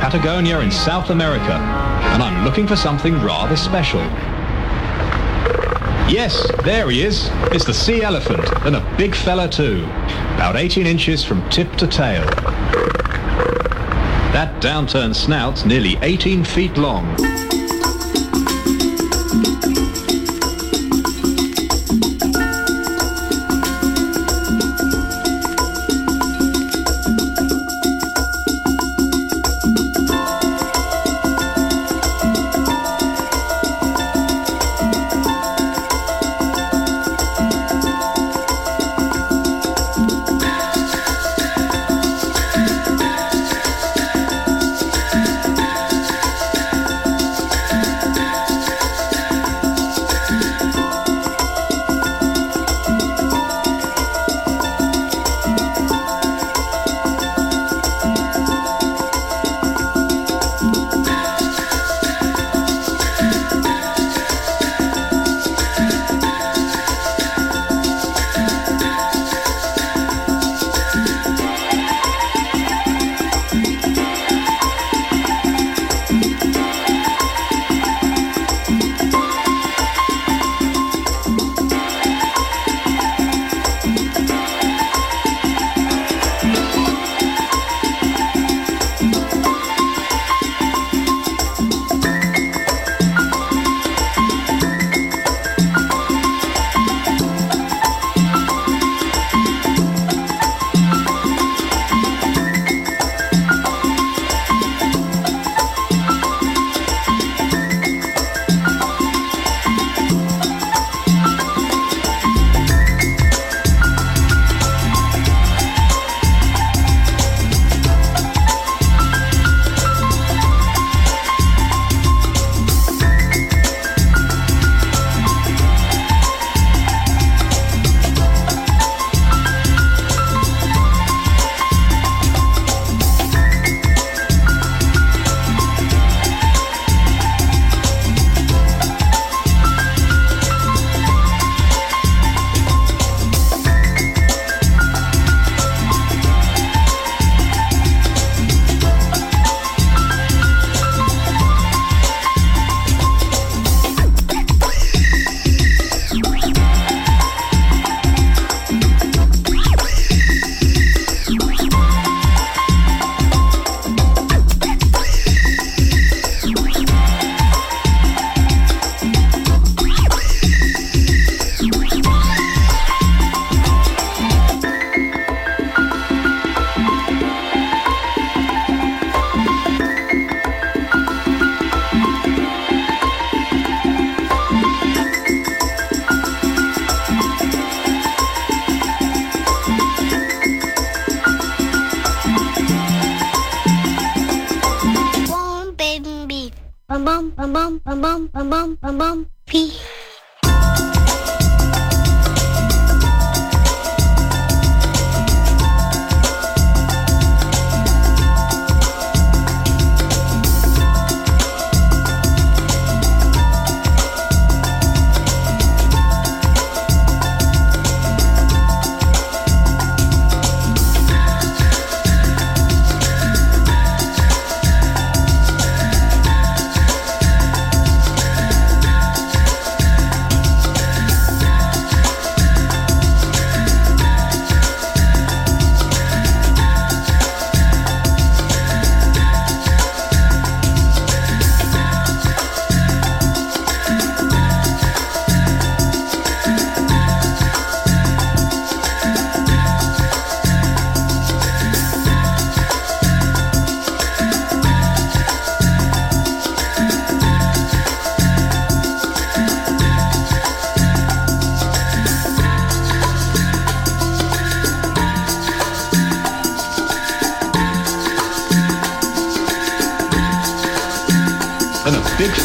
Patagonia in South America, and I'm looking for something rather special. Yes, there he is. It's the sea elephant, and a big fella too. About 18 inches from tip to tail. That downturned snout's nearly 18 feet long.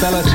sala C.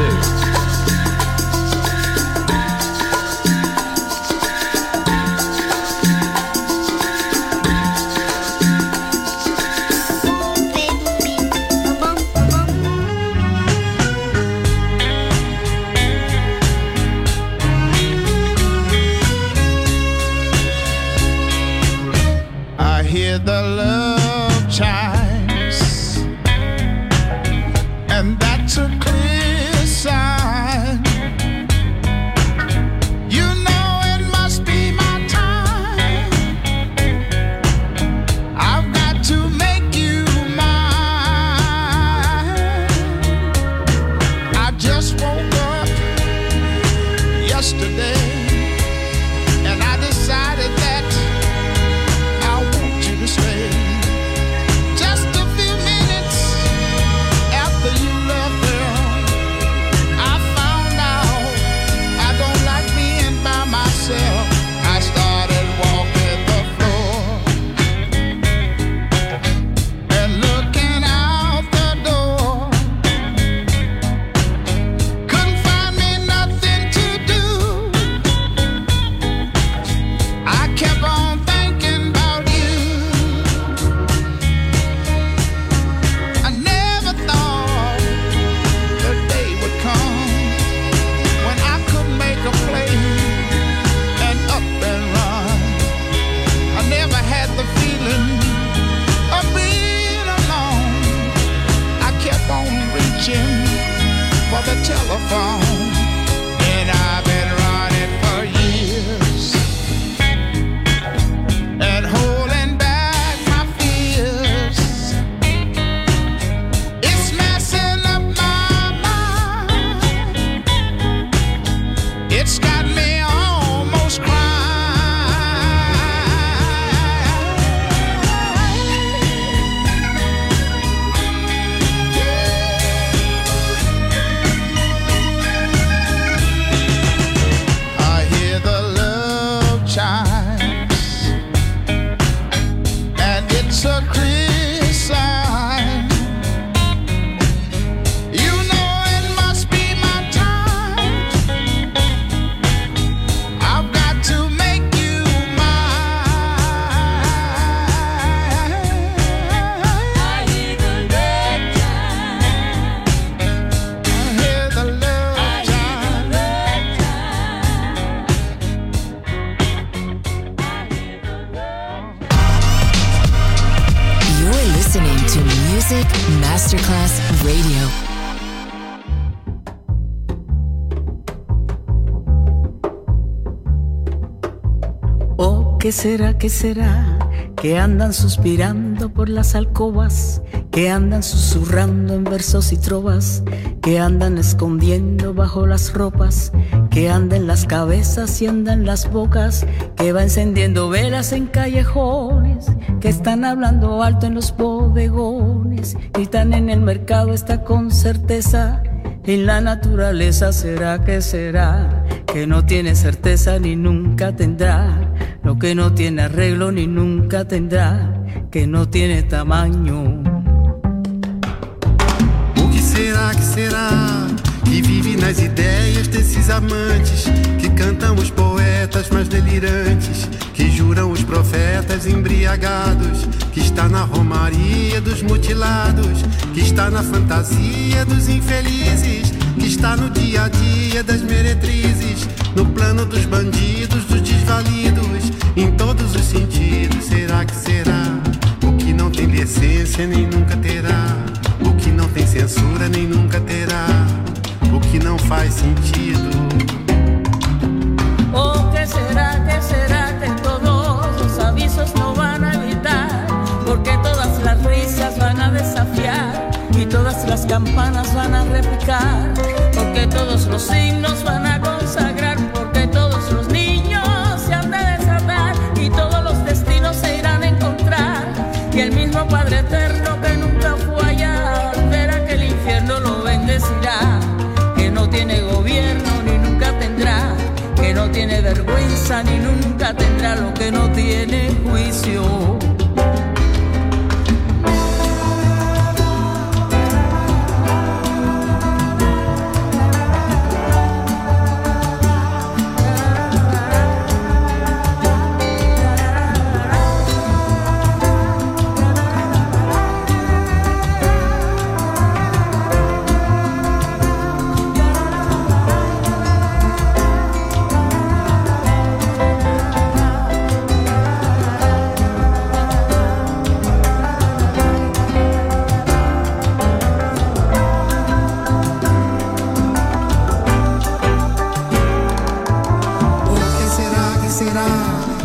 ¿Qué será, qué será? Que andan suspirando por las alcobas, que andan susurrando en versos y trovas, que andan escondiendo bajo las ropas, que andan las cabezas y andan las bocas, que va encendiendo velas en callejones, que están hablando alto en los bodegones, gritan en el mercado está con certeza, en la naturaleza será, que no tiene certeza ni nunca tendrá. Lo que no tiene arreglo ni nunca tendrá, que no tiene tamaño. O que será, que vive nas ideias desses amantes, que cantam os poetas mais delirantes, que juram os profetas embriagados, que está na romaria dos mutilados, que está na fantasia dos infelizes, que está no dia a dia das meretrizes, no plano dos bandidos, dos desvalidos, em todos os sentidos. Será que será? O que não tem decência nem nunca terá, o que não tem censura nem nunca terá, o que não faz sentido. Oh, que será que todos os avisos não van a evitar, porque todas las risas van a desafiar y todas las campanas van a repicar, porque todos los himnos van a consagrar, porque todos los niños se han de desatar y todos los destinos se irán a encontrar, y el mismo Padre Eterno que nunca fue allá verá que el infierno lo bendecirá, que no tiene gobierno ni nunca tendrá, que no tiene vergüenza ni nunca tendrá, lo que no tiene juicio. será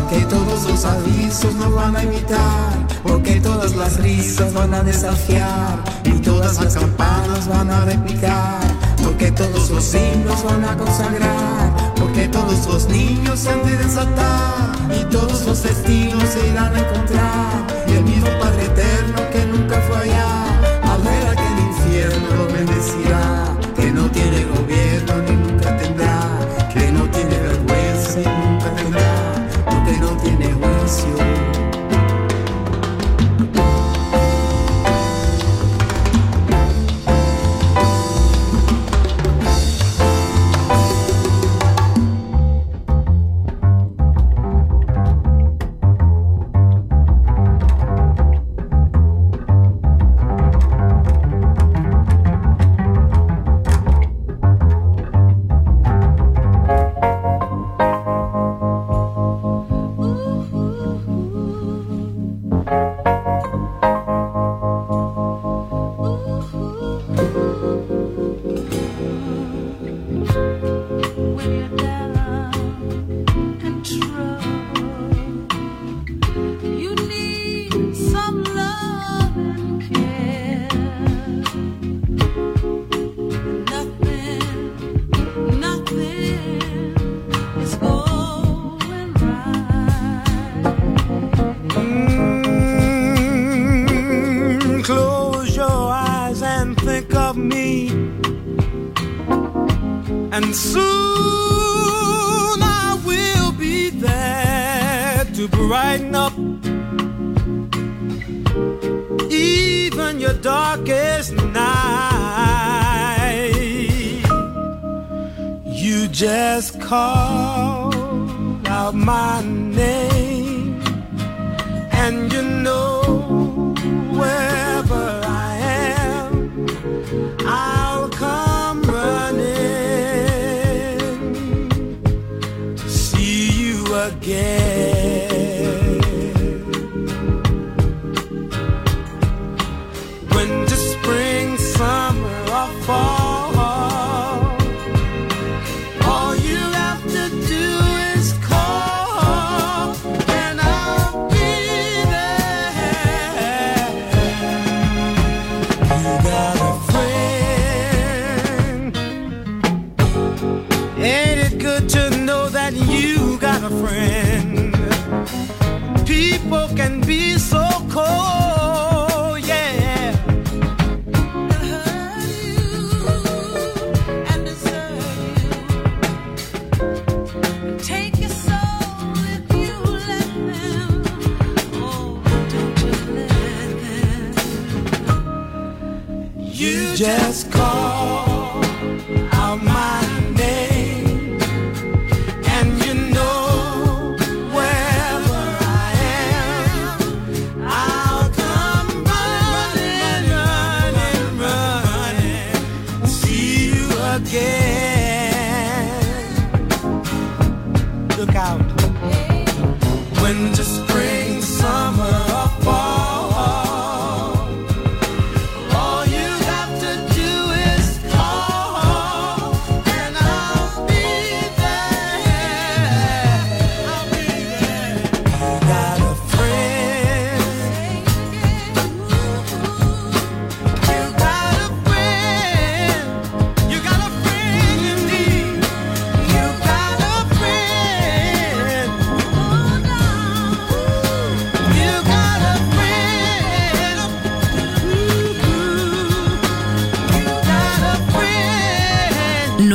que todos los avisos nos van a imitar, porque todas las risas van a desafiar y todas las campanas van a repicar, porque todos los himnos van a consagrar, porque todos los niños se han de desatar y todos los destinos se irán a encontrar, y el mismo Padre Eterno que nunca fue allá, al ver aquel infierno lo bendecirá, que no tiene gobierno ni nunca tendrá, que no tiene vergüenza y nunca tendrá, porque no tiene juicio.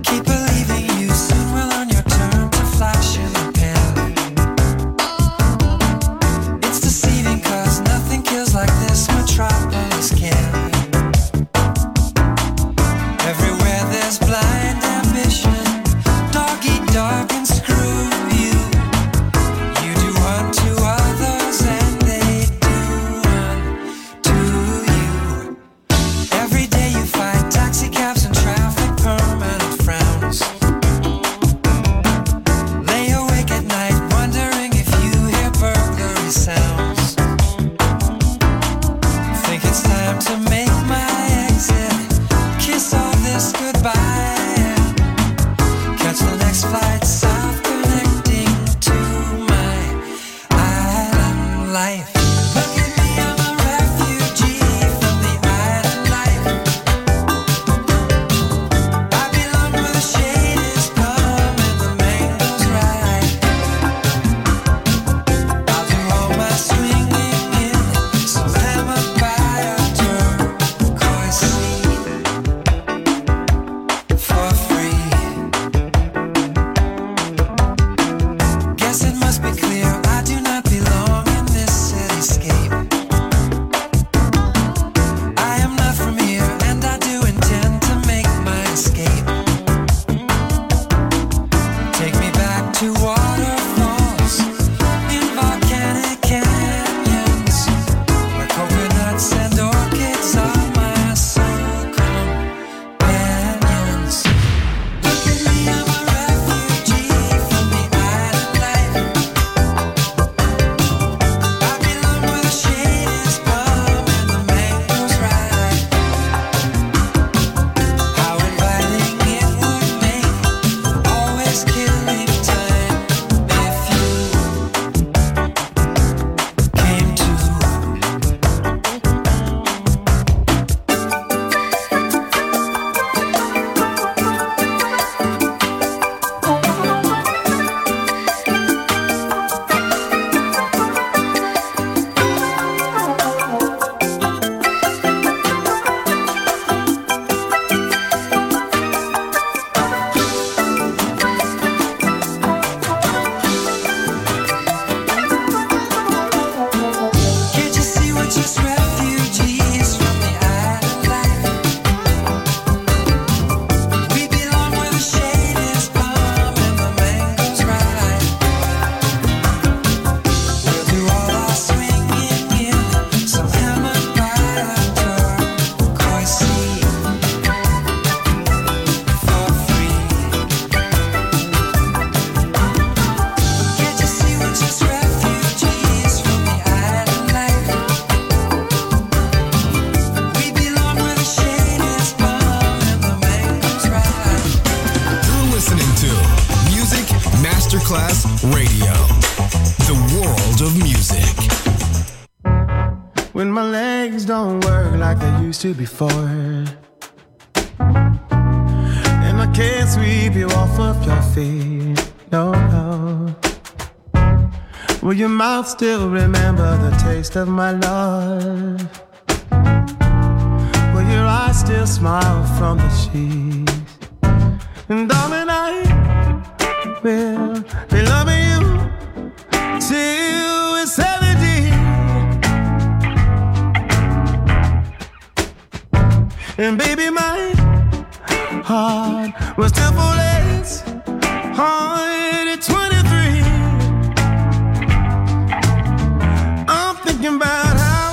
Keep believing you, sun will on your turn to flashing. Radio, the world of music. When my legs don't work like they used to before, and I can't sweep you off of your feet, no, no. Will your mouth still remember the taste of my love? Will your eyes still smile from the sheets? And darling, I will be loving you till eternity. And baby, my heart was still full as hard at 23. I'm thinking about how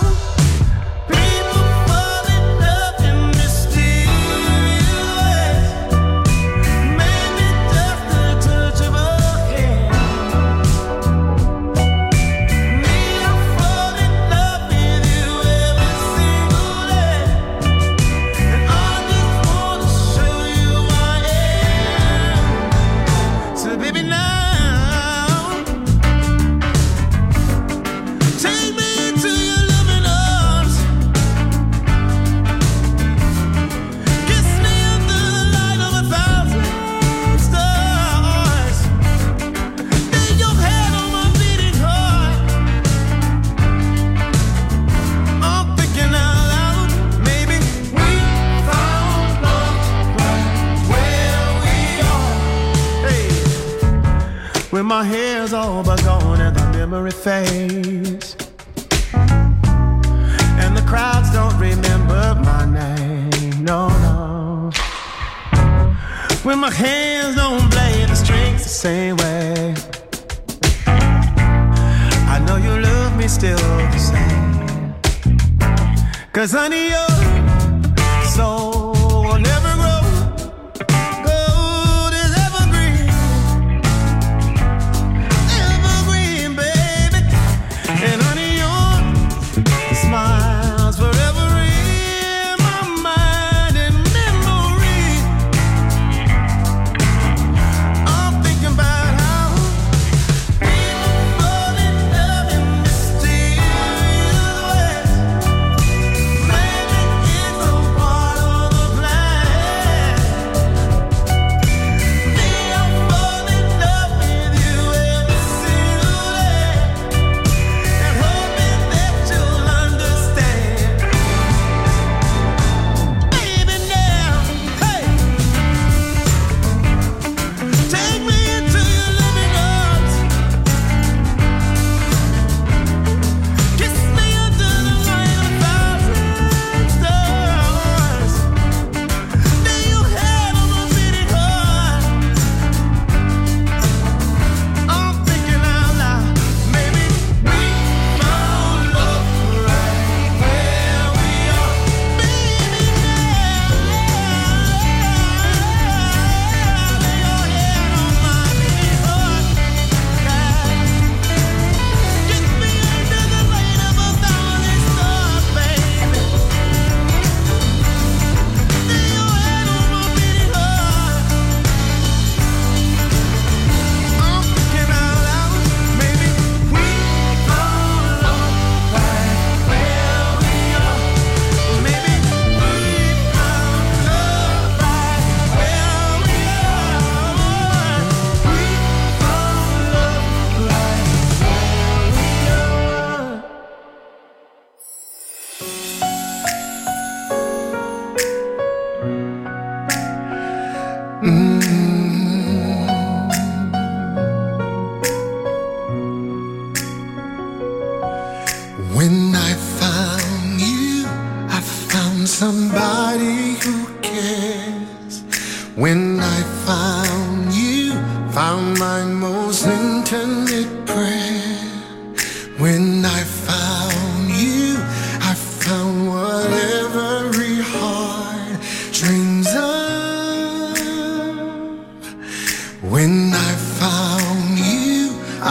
people fall in love in mysterious ways. Maybe just the touch of a hand. Me, I fall in love with you every single day. And I just want to show you I am. So baby, now when my hair's all but gone and the memory fades, and the crowds don't remember my name, no, no. When my hands don't play the strings the same way, I know you love me still the same. 'Cause honey, your soul will never I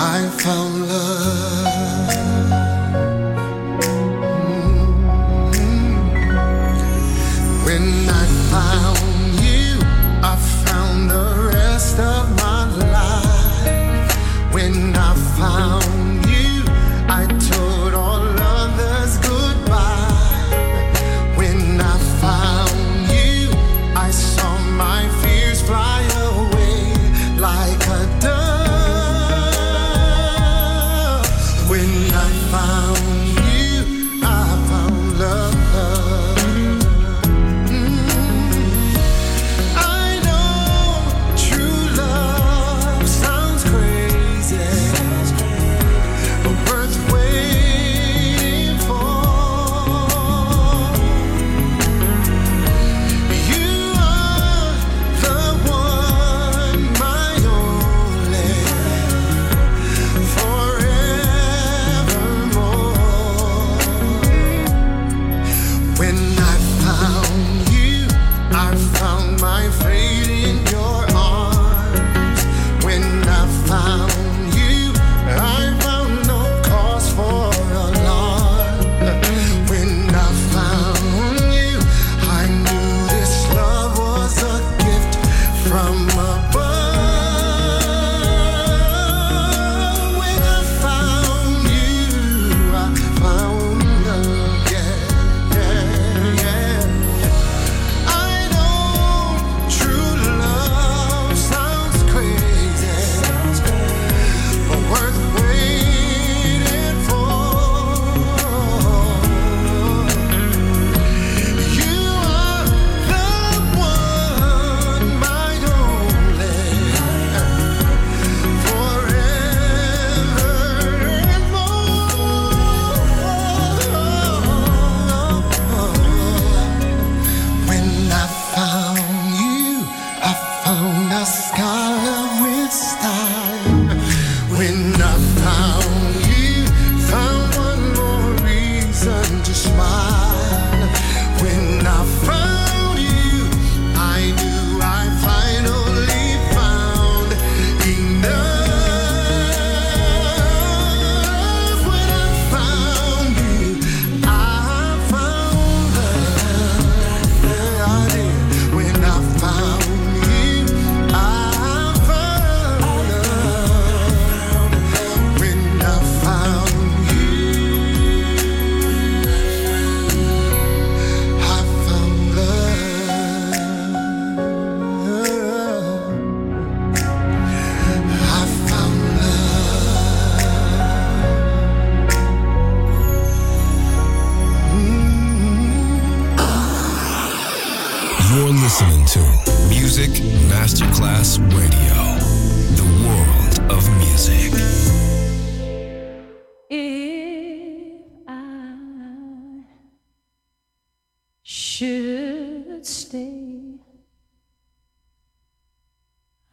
You're listening to Music Masterclass Radio, the world of music. If I should stay,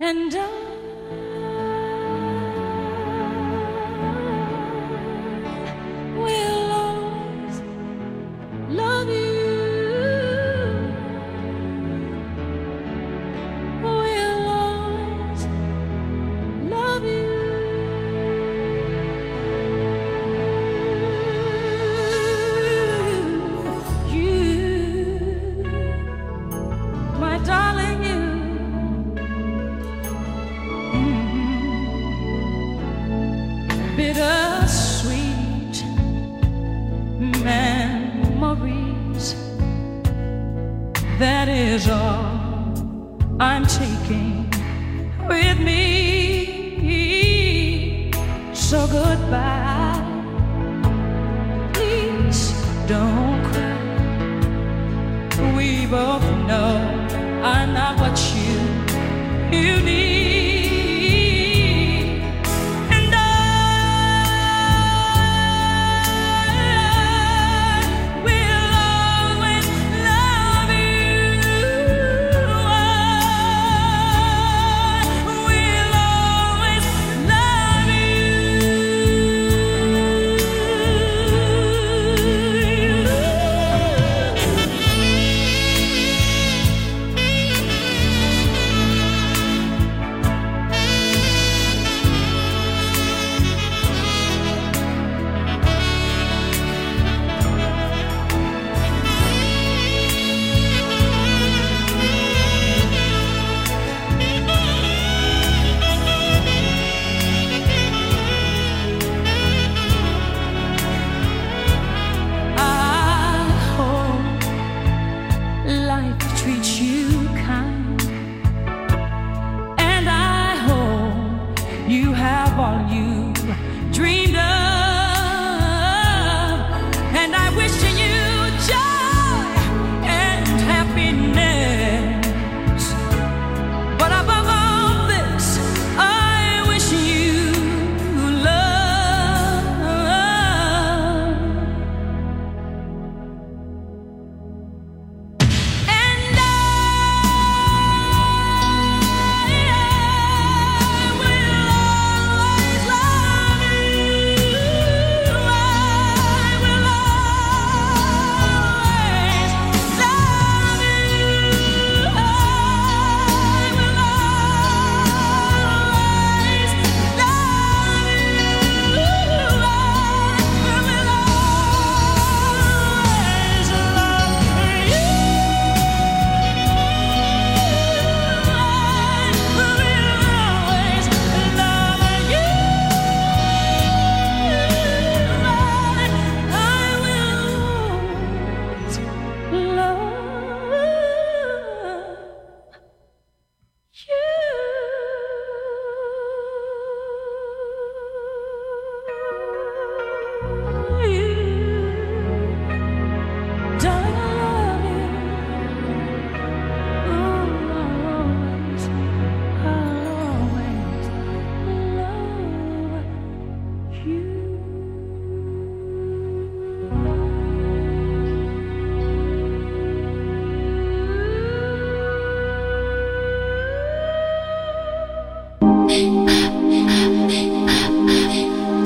And I will always love you, will always love you, you, my darling, you. Bittersweet memories. That is all I'm taking with me. So goodbye. Please don't cry. We both know I'm not what you need.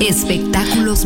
Espectáculos